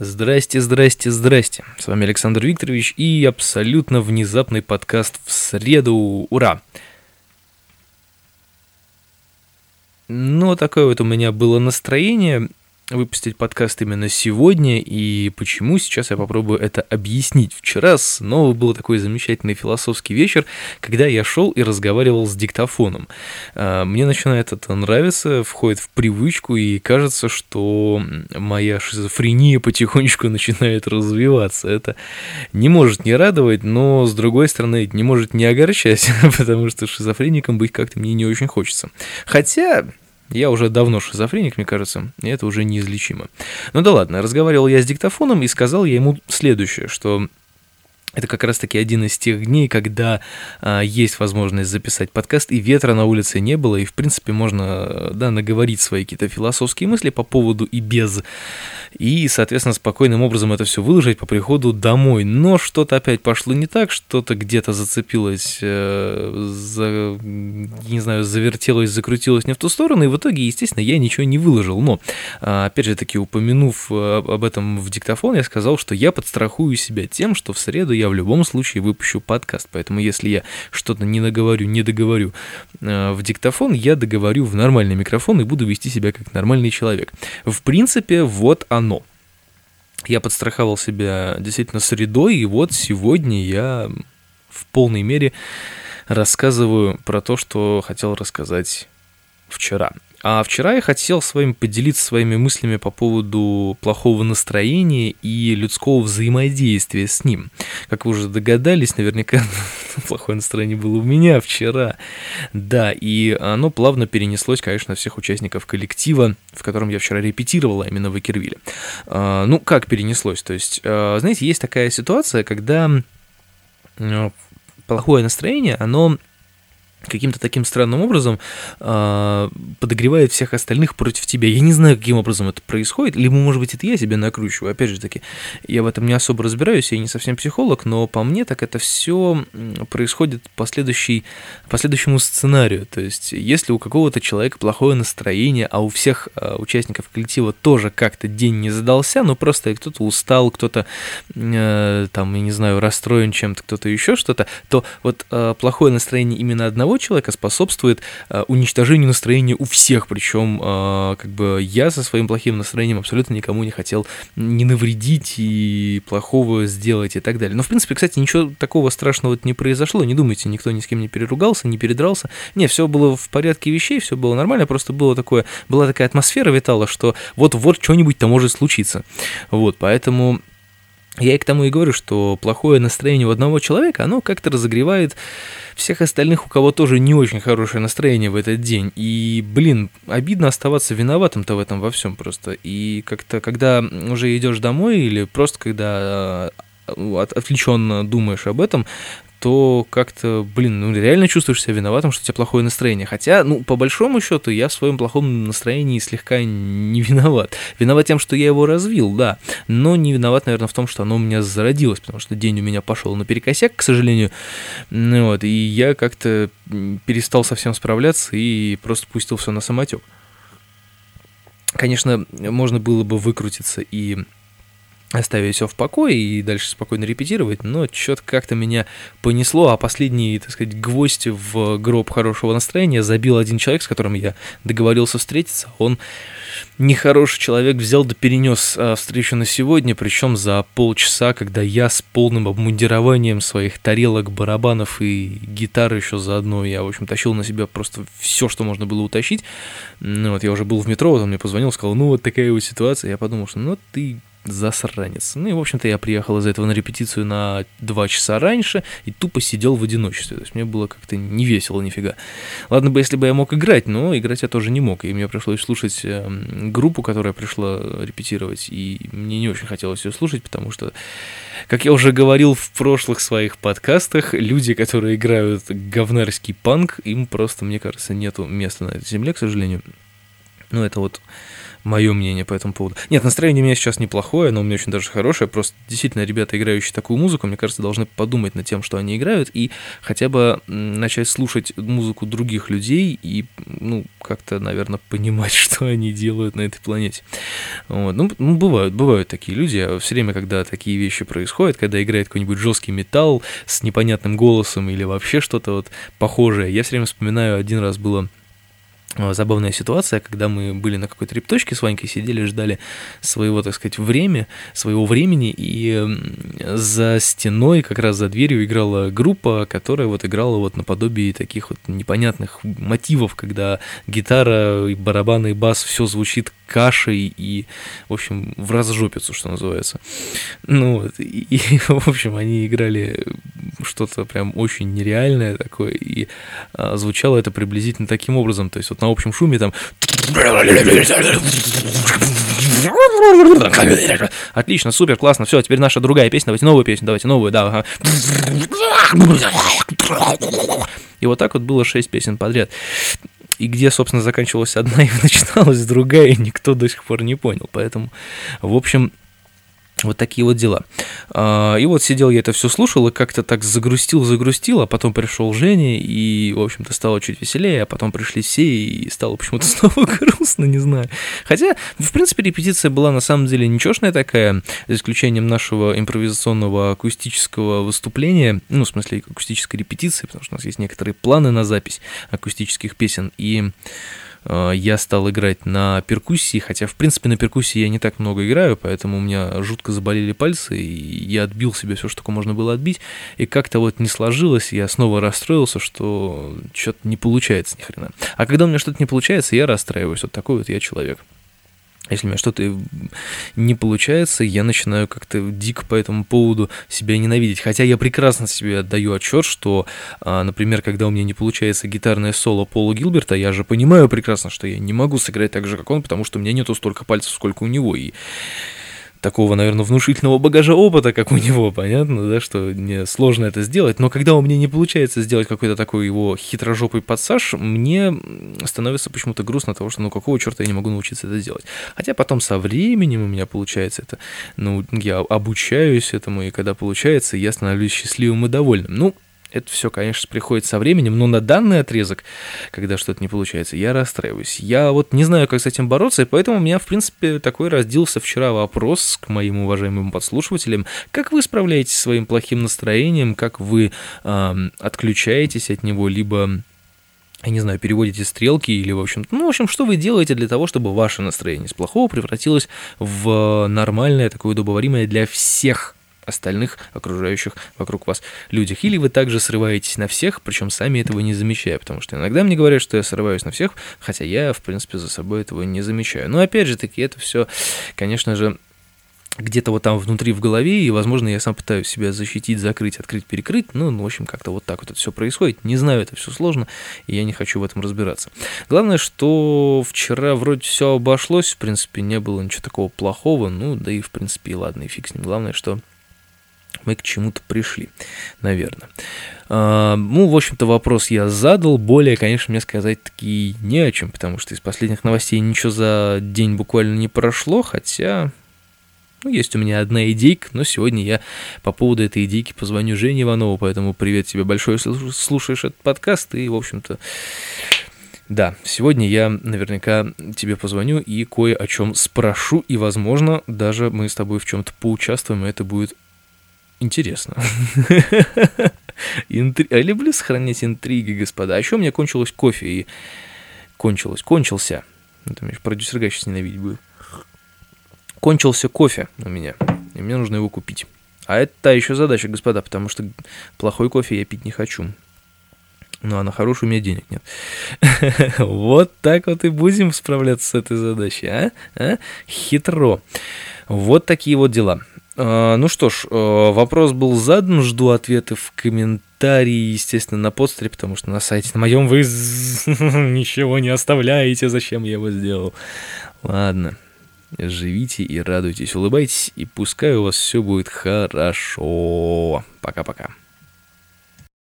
Здрасте. С вами Александр Викторович и абсолютно внезапный подкаст в среду. Ура! Ну, такое вот у меня было настроение выпустить подкаст именно сегодня, и почему, сейчас я попробую это объяснить. Вчера снова был такой замечательный философский вечер, когда я шел и разговаривал с диктофоном. Мне начинает это нравиться, входит в привычку, и кажется, что моя шизофрения потихонечку начинает развиваться. Это не может не радовать, но, с другой стороны, не может не огорчать, потому что шизофреником быть как-то мне не очень хочется. Хотя... я уже давно шизофреник, мне кажется, и это уже неизлечимо. Ну да ладно, разговаривал я с диктофоном и сказал я ему следующее, что это как раз-таки один из тех дней, когда есть возможность записать подкаст, и ветра на улице не было, и в принципе можно, да, наговорить свои какие-то философские мысли по поводу и без, и, соответственно, спокойным образом это все выложить по приходу домой. Но что-то опять пошло не так, что-то где-то зацепилось, не знаю, завертелось, закрутилось не в ту сторону, и в итоге, естественно, я ничего не выложил. Но, опять же таки, упомянув об этом в диктофон, я сказал, что я подстрахую себя тем, что в среду я в любом случае выпущу подкаст, поэтому если я что-то не договорю в диктофон, я договорю в нормальный микрофон и буду вести себя как нормальный человек. В принципе, вот оно. Я подстраховал себя действительно средой, и вот сегодня я в полной мере рассказываю про то, что хотел рассказать вчера. А вчера я хотел с вами поделиться своими мыслями по поводу плохого настроения и людского взаимодействия с ним. Как вы уже догадались, наверняка плохое настроение было у меня вчера. Да, и оно плавно перенеслось, конечно, на всех участников коллектива, в котором я вчера репетировал, а именно в Икервилле. Ну, как перенеслось? То есть, знаете, есть такая ситуация, когда плохое настроение, оно... каким-то таким странным образом подогревает всех остальных против тебя. Я не знаю, каким образом это происходит, либо, может быть, это я себя накручиваю. Опять же таки, я в этом не особо разбираюсь, я не совсем психолог, но по мне так это все происходит по следующему сценарию. То есть, если у какого-то человека плохое настроение, а у всех участников коллектива тоже как-то день не задался, но просто кто-то устал, кто-то, там, я не знаю, расстроен чем-то, кто-то еще что-то, то вот плохое настроение именно одного человека способствует уничтожению настроения у всех, причем как бы я со своим плохим настроением абсолютно никому не хотел не навредить и плохого сделать и так далее. Но, в принципе, кстати, ничего такого страшного не произошло, не думайте, никто ни с кем не переругался, не передрался, не, все было в порядке вещей, все было нормально, просто было такое, была такая атмосфера витала, что вот-вот что-нибудь-то может случиться, вот, поэтому... я и к тому и говорю, что плохое настроение у одного человека, оно как-то разогревает всех остальных, у кого тоже не очень хорошее настроение в этот день. И, блин, обидно оставаться виноватым-то в этом во всем просто. И как-то, когда уже идешь домой или просто когда отвлеченно думаешь об этом, то как-то, блин, ну реально чувствуешь себя виноватым, что у тебя плохое настроение. Хотя, ну, по большому счету, я в своем плохом настроении слегка не виноват. Виноват тем, что я его развил, да, но не виноват, наверное, в том, что оно у меня зародилось, потому что день у меня пошел наперекосяк, к сожалению, вот, и я как-то перестал совсем справляться и просто пустил все на самотек. Конечно, можно было бы выкрутиться и... оставить все в покое и дальше спокойно репетировать, но что-то как-то меня понесло, а последний, так сказать, гвоздь в гроб хорошего настроения забил один человек, с которым я договорился встретиться. Он, нехороший человек, взял да перенес встречу на сегодня, причем за полчаса, когда я с полным обмундированием своих тарелок, барабанов и гитары еще заодно, я, в общем, тащил на себя просто все, что можно было утащить. Ну, вот я уже был в метро, вот он мне позвонил, сказал, ну вот такая вот ситуация, я подумал, что ну ты... засранец. Ну и, в общем-то, я приехал из-за этого на репетицию на 2 часа раньше и тупо сидел в одиночестве. То есть мне было как-то не весело нифига. Ладно бы, если бы я мог играть, но играть я тоже не мог. И мне пришлось слушать группу, которая пришла репетировать, и мне не очень хотелось ее слушать, потому что, как я уже говорил в прошлых своих подкастах, люди, которые играют говнарский панк, им просто, мне кажется, нету места на этой земле, к сожалению. Ну, это вот мое мнение по этому поводу. Нет, настроение у меня сейчас неплохое, но у меня очень даже хорошее. Просто действительно ребята, играющие такую музыку, мне кажется, должны подумать над тем, что они играют, и хотя бы начать слушать музыку других людей и, ну, как-то, наверное, понимать, что они делают на этой планете. Вот. Ну, бывают такие люди. А все время, когда такие вещи происходят, когда играет какой-нибудь жесткий металл с непонятным голосом или вообще что-то вот похожее, я все время вспоминаю, один раз было... забавная ситуация, когда мы были на какой-то репточке с Ванькой, сидели, ждали своего, так сказать, своего времени, и за стеной, как раз за дверью, играла группа, которая вот играла вот наподобие таких вот непонятных мотивов, когда гитара, и барабаны, и бас, все звучит кашей и, в общем, в разжопицу, что называется. Ну вот, и в общем, они играли что-то прям очень нереальное такое, и звучало это приблизительно таким образом, то есть вот на общем шуме там... Отлично, супер, классно, все, теперь наша другая песня, давайте новую, да, ага. И вот так вот было 6 песен подряд. И где, собственно, заканчивалась одна и начиналась другая, и никто до сих пор не понял. Поэтому, в общем... вот такие вот дела. И вот сидел я это все слушал и как-то так загрустил, а потом пришел Женя и, в общем-то, стало чуть веселее, а потом пришли все и стало почему-то снова грустно, не знаю. Хотя, в принципе, репетиция была на самом деле ничешная такая, за исключением нашего импровизационного акустического выступления, ну, в смысле, акустической репетиции, потому что у нас есть некоторые планы на запись акустических песен, и... я стал играть на перкуссии, хотя, в принципе, на перкуссии я не так много играю, поэтому у меня жутко заболели пальцы, и я отбил себе все, что только можно было отбить, и как-то вот не сложилось, я снова расстроился, что что-то не получается ни хрена. А когда у меня что-то не получается, я расстраиваюсь, вот такой вот я человек. Если у меня что-то не получается, я начинаю как-то дико по этому поводу себя ненавидеть. Хотя я прекрасно себе отдаю отчет, что, например, когда у меня не получается гитарное соло Пола Гилберта, я же понимаю прекрасно, что я не могу сыграть так же, как он, потому что у меня нету столько пальцев, сколько у него, и... такого, наверное, внушительного багажа опыта, как у него, понятно, да, что мне сложно это сделать, но когда у меня не получается сделать какой-то такой его хитрожопый пассаж, мне становится почему-то грустно от того, что ну какого черта я не могу научиться это делать. Хотя потом со временем у меня получается это, ну, я обучаюсь этому, и когда получается, я становлюсь счастливым и довольным. Ну, это все, конечно, приходит со временем, но на данный отрезок, когда что-то не получается, я расстраиваюсь. Я вот не знаю, как с этим бороться, и поэтому у меня, в принципе, такой родился вчера вопрос к моим уважаемым подслушивателям. Как вы справляетесь со своим плохим настроением, как вы отключаетесь от него, либо... я не знаю, переводите стрелки или, в общем, ну, в общем, что вы делаете для того, чтобы ваше настроение с плохого превратилось в нормальное, такое удобоваримое для всех остальных окружающих вокруг вас людях. Или вы также срываетесь на всех, причем сами этого не замечая, потому что иногда мне говорят, что я срываюсь на всех, хотя я, в принципе, за собой этого не замечаю. Но, опять же таки, это все, конечно же, где-то вот там внутри в голове, и, возможно, я сам пытаюсь себя защитить, закрыть, открыть, перекрыть, ну, в общем, как-то вот так вот это все происходит, не знаю, это все сложно, и я не хочу в этом разбираться. Главное, что вчера вроде все обошлось, в принципе, не было ничего такого плохого, ну, да и, в принципе, и ладно, и фиг с ним, главное, что мы к чему-то пришли, наверное. Ну, в общем-то, вопрос я задал. Более, конечно, мне сказать таки не о чем, потому что из последних новостей ничего за день буквально не прошло, хотя... ну, есть у меня одна идейка, но сегодня я по поводу этой идейки позвоню Жене Иванову, поэтому привет тебе большое, если слушаешь этот подкаст, и, в общем-то... да, сегодня я наверняка тебе позвоню и кое о чем спрошу, и, возможно, даже мы с тобой в чем-то поучаствуем, и это будет... интересно. Я люблю сохранять интриги, господа. А еще у меня кончилось кофе и кончился. Это меня продюсер Гай сейчас ненавидеть будет. Кончился кофе у меня, и мне нужно его купить. А это та еще задача, господа, потому что плохой кофе я пить не хочу. Ну, а на хороший у меня денег нет. Вот так вот и будем справляться с этой задачей, а? Хитро. Вот такие вот дела. Ну что ж, вопрос был задан, жду ответы в комментарии, естественно, на постере, потому что на сайте на моем вы ничего не оставляете, зачем я его сделал. Ладно, живите и радуйтесь, улыбайтесь, и пускай у вас все будет хорошо. Пока-пока.